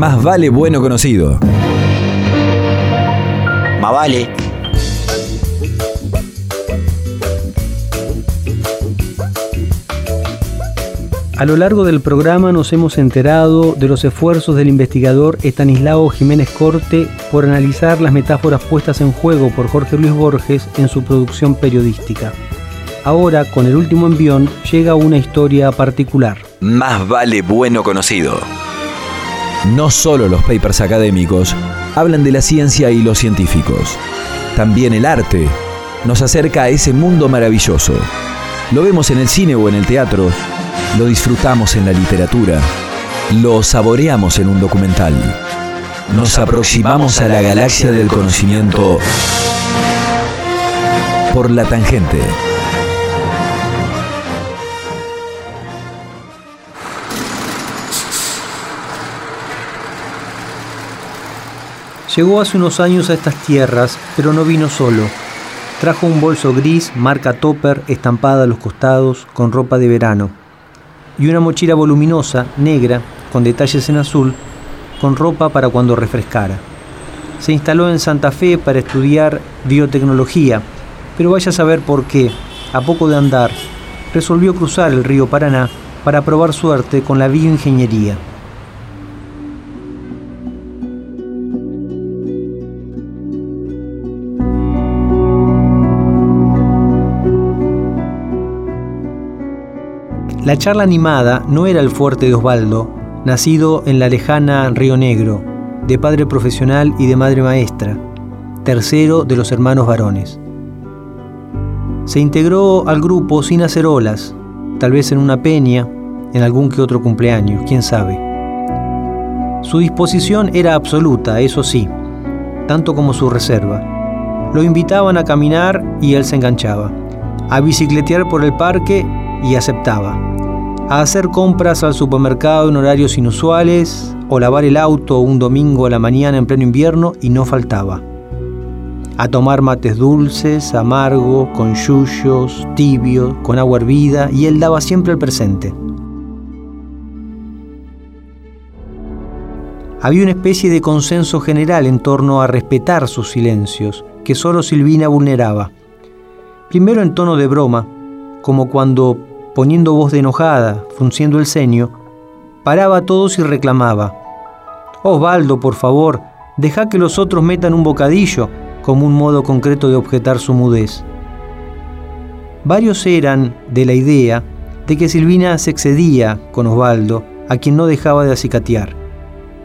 más vale bueno conocido. Más vale. A lo largo del programa nos hemos enterado de los esfuerzos del investigador Estanislao Jiménez Corte por analizar las metáforas puestas en juego por Jorge Luis Borges en su producción periodística. Ahora, con el último envión, llega una historia particular. Más vale bueno conocido. No solo los papers académicos hablan de la ciencia y los científicos. También el arte nos acerca a ese mundo maravilloso. Lo vemos en el cine o en el teatro. Lo disfrutamos en la literatura, lo saboreamos en un documental. Nos aproximamos a la galaxia del conocimiento por la tangente. Llegó hace unos años a estas tierras, pero no vino solo. Trajo un bolso gris, marca Topper, estampada a los costados, con ropa de verano. Y una mochila voluminosa, negra, con detalles en azul, con ropa para cuando refrescara. Se instaló en Santa Fe para estudiar biotecnología, pero vaya a saber por qué, a poco de andar, resolvió cruzar el río Paraná para probar suerte con la bioingeniería. La charla animada no era el fuerte de Osvaldo, nacido en la lejana Río Negro, de padre profesional y de madre maestra, tercero de los hermanos varones. Se integró al grupo sin hacer olas, tal vez en una peña, en algún que otro cumpleaños, quién sabe. Su disposición era absoluta, eso sí, tanto como su reserva. Lo invitaban a caminar y él se enganchaba, a bicicletear por el parque y aceptaba. A hacer compras al supermercado en horarios inusuales o lavar el auto un domingo a la mañana en pleno invierno y no faltaba. A tomar mates dulces, amargos, con yuyos, tibios, con agua hervida y él daba siempre el presente. Había una especie de consenso general en torno a respetar sus silencios que solo Silvina vulneraba. Primero en tono de broma, como cuando poniendo voz de enojada, frunciendo el ceño, paraba a todos y reclamaba: Osvaldo, por favor, deja que los otros metan un bocadillo, como un modo concreto de objetar su mudez. Varios eran de la idea de que Silvina se excedía con Osvaldo, a quien no dejaba de acicatear.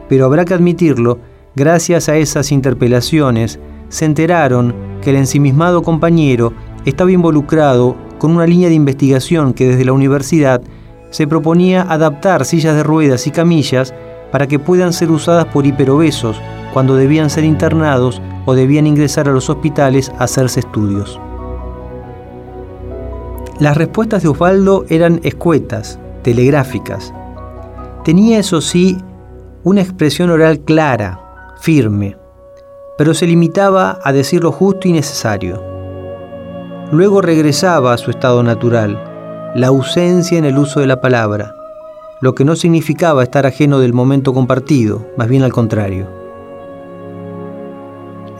Pero habrá que admitirlo, gracias a esas interpelaciones, se enteraron que el ensimismado compañero estaba involucrado con una línea de investigación que desde la universidad se proponía adaptar sillas de ruedas y camillas para que puedan ser usadas por hiperobesos cuando debían ser internados o debían ingresar a los hospitales a hacerse estudios. Las respuestas de Osvaldo eran escuetas, telegráficas. Tenía, eso sí, una expresión oral clara, firme, pero se limitaba a decir lo justo y necesario. Luego regresaba a su estado natural, la ausencia en el uso de la palabra, lo que no significaba estar ajeno del momento compartido, más bien al contrario.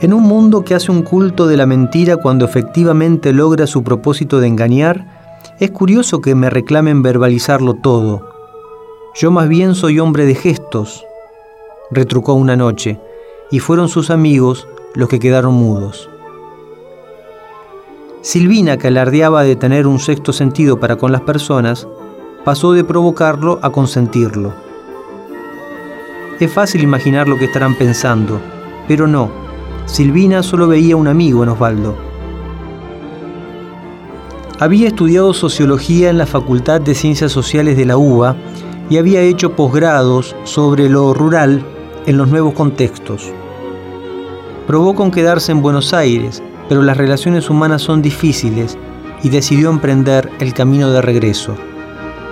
En un mundo que hace un culto de la mentira cuando efectivamente logra su propósito de engañar, es curioso que me reclamen verbalizarlo todo. Yo más bien soy hombre de gestos, retrucó una noche, y fueron sus amigos los que quedaron mudos. Silvina, que alardeaba de tener un sexto sentido para con las personas, pasó de provocarlo a consentirlo. Es fácil imaginar lo que estarán pensando, pero no, Silvina solo veía un amigo en Osvaldo. Había estudiado sociología en la Facultad de Ciencias Sociales de la UBA y había hecho posgrados sobre lo rural en los nuevos contextos. Probó con quedarse en Buenos Aires, pero las relaciones humanas son difíciles y decidió emprender el camino de regreso,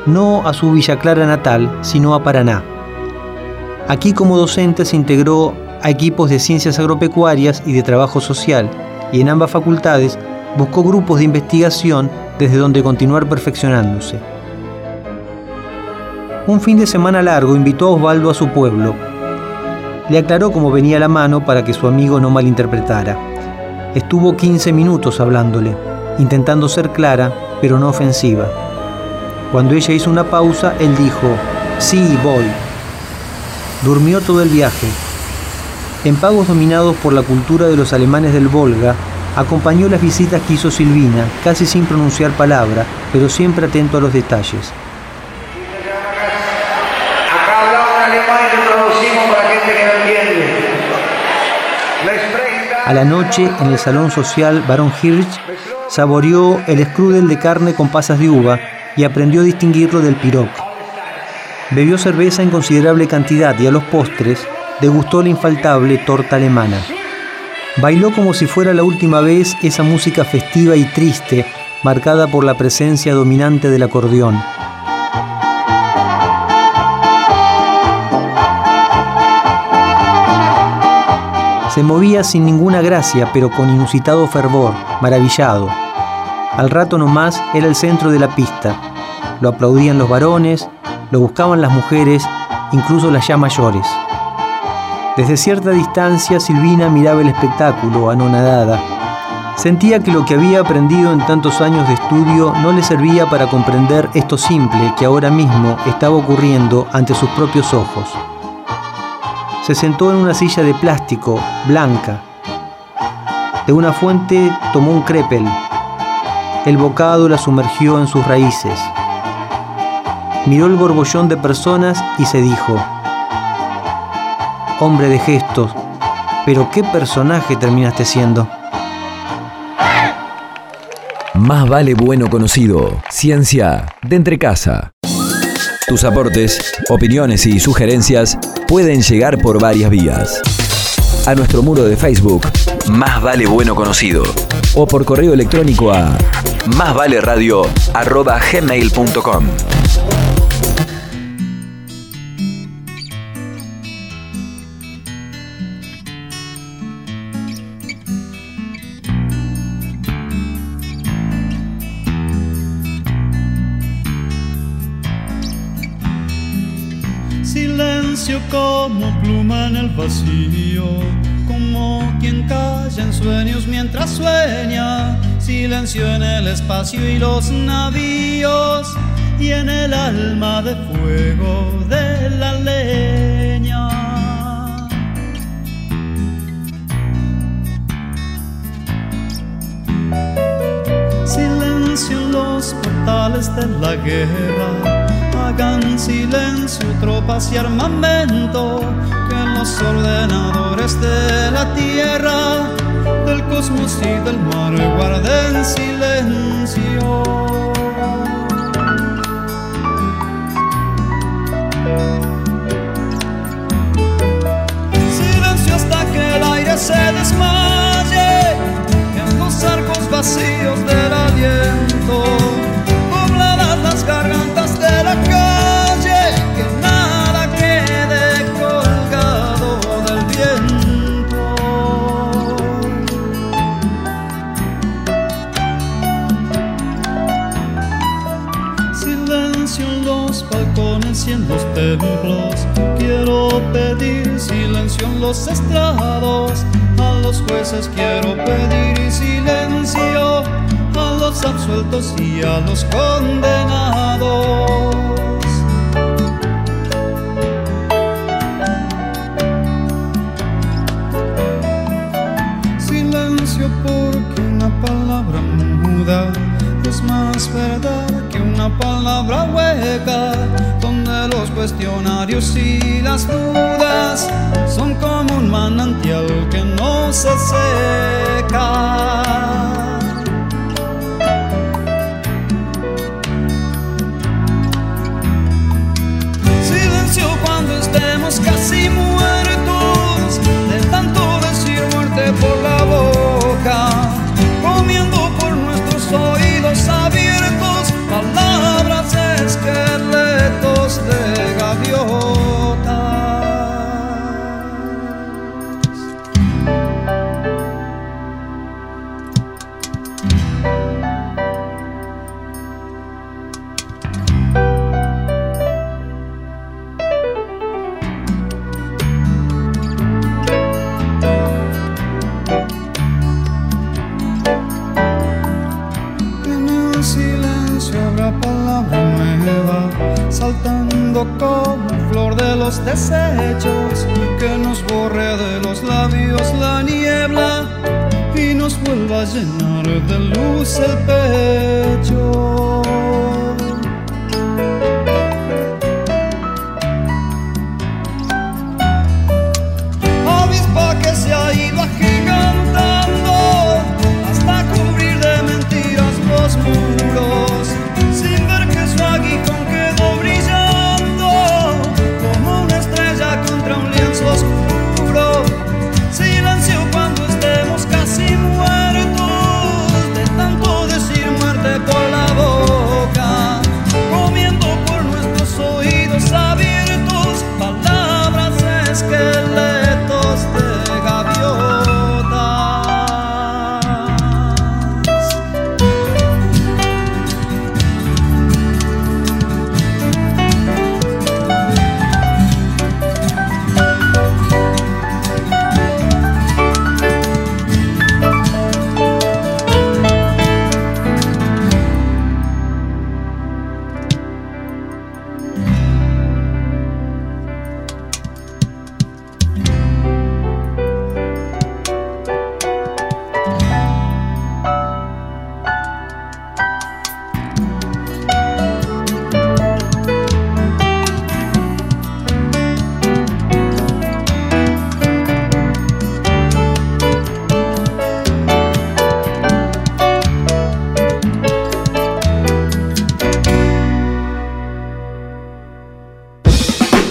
no a su Villa Clara natal, sino a Paraná. Aquí como docente se integró a equipos de ciencias agropecuarias y de trabajo social, y en ambas facultades buscó grupos de investigación desde donde continuar perfeccionándose. Un fin de semana largo invitó a Osvaldo a su pueblo. Le aclaró cómo venía la mano para que su amigo no malinterpretara. Estuvo 15 minutos hablándole, intentando ser clara, pero no ofensiva. Cuando ella hizo una pausa, él dijo, «Sí, voy». Durmió todo el viaje. En pagos dominados por la cultura de los alemanes del Volga, acompañó las visitas que hizo Silvina, casi sin pronunciar palabra, pero siempre atento a los detalles. Acá hablaba en alemán y lo traducimos para gente que no entiende. A la noche, en el salón social Barón Hirsch, saboreó el strudel de carne con pasas de uva y aprendió a distinguirlo del pirog. Bebió cerveza en considerable cantidad y a los postres degustó la infaltable torta alemana. Bailó como si fuera la última vez esa música festiva y triste, marcada por la presencia dominante del acordeón. Se movía sin ninguna gracia, pero con inusitado fervor, maravillado. Al rato nomás era el centro de la pista. Lo aplaudían los varones, lo buscaban las mujeres, incluso las ya mayores. Desde cierta distancia, Silvina miraba el espectáculo, anonadada. Sentía que lo que había aprendido en tantos años de estudio no le servía para comprender esto simple que ahora mismo estaba ocurriendo ante sus propios ojos. Se sentó en una silla de plástico, blanca. De una fuente tomó un crepel. El bocado la sumergió en sus raíces. Miró el borbollón de personas y se dijo: hombre de gestos, pero qué personaje terminaste siendo. Más vale bueno conocido. Ciencia de Entrecasa. Tus aportes, opiniones y sugerencias pueden llegar por varias vías. A nuestro muro de Facebook, Más Vale Bueno Conocido, o por correo electrónico a másvaleradio@gmail.com. Como pluma en el vacío, como quien calla en sueños mientras sueña. Silencio en el espacio y los navíos, y en el alma de fuego de la leña. Silencio en los portales de la guerra. Hagan silencio tropas y armamento, que en los ordenadores de la tierra, del cosmos y del mar guarden silencio. Silencio hasta que el aire se desmaye en los arcos vacíos del aliento, pobladas las gargantas de la calle. En los templos quiero pedir silencio, en los estrados a los jueces quiero pedir silencio, a los absueltos y a los condenados. Silencio porque una palabra muda es más verdad que una palabra hueca, donde los cuestionarios y las dudas son como un manantial que no se seca. Silencio cuando estemos casi muertos, de tanto decir muerte por la boca, comiendo por nuestros oídos abiertos palabras esqueletas de gaviotas. los desechos, que nos borre de los labios la niebla y nos vuelva a llenar de luz el pecho. Avispa que se ha ido agigantando hasta cubrir de mentiras los muros, sin ver que su aguijón quedó brillando como una estrella contra un lienzo oscuro. Silencio cuando estemos casi muertos de tanto decir muerte por la boca, comiendo por nuestros oídos abiertos palabras esqueletos de gaviotas.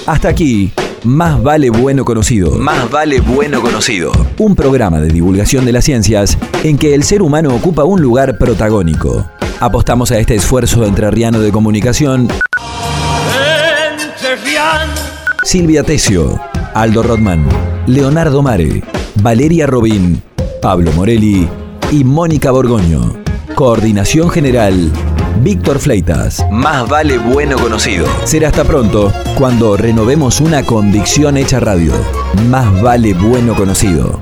Hasta aquí, Más Vale Bueno Conocido. Más Vale Bueno Conocido. Un programa de divulgación de las ciencias en que el ser humano ocupa un lugar protagónico. Apostamos a este esfuerzo entrerriano de comunicación. Silvia Tecio, Aldo Rotman, Leonardo Mare, Valeria Robín, Pablo Morelli y Mónica Borgoño. Coordinación general, Víctor Fleitas. Más Vale Bueno Conocido. Será hasta pronto, cuando renovemos una convicción hecha radio. Más Vale Bueno Conocido.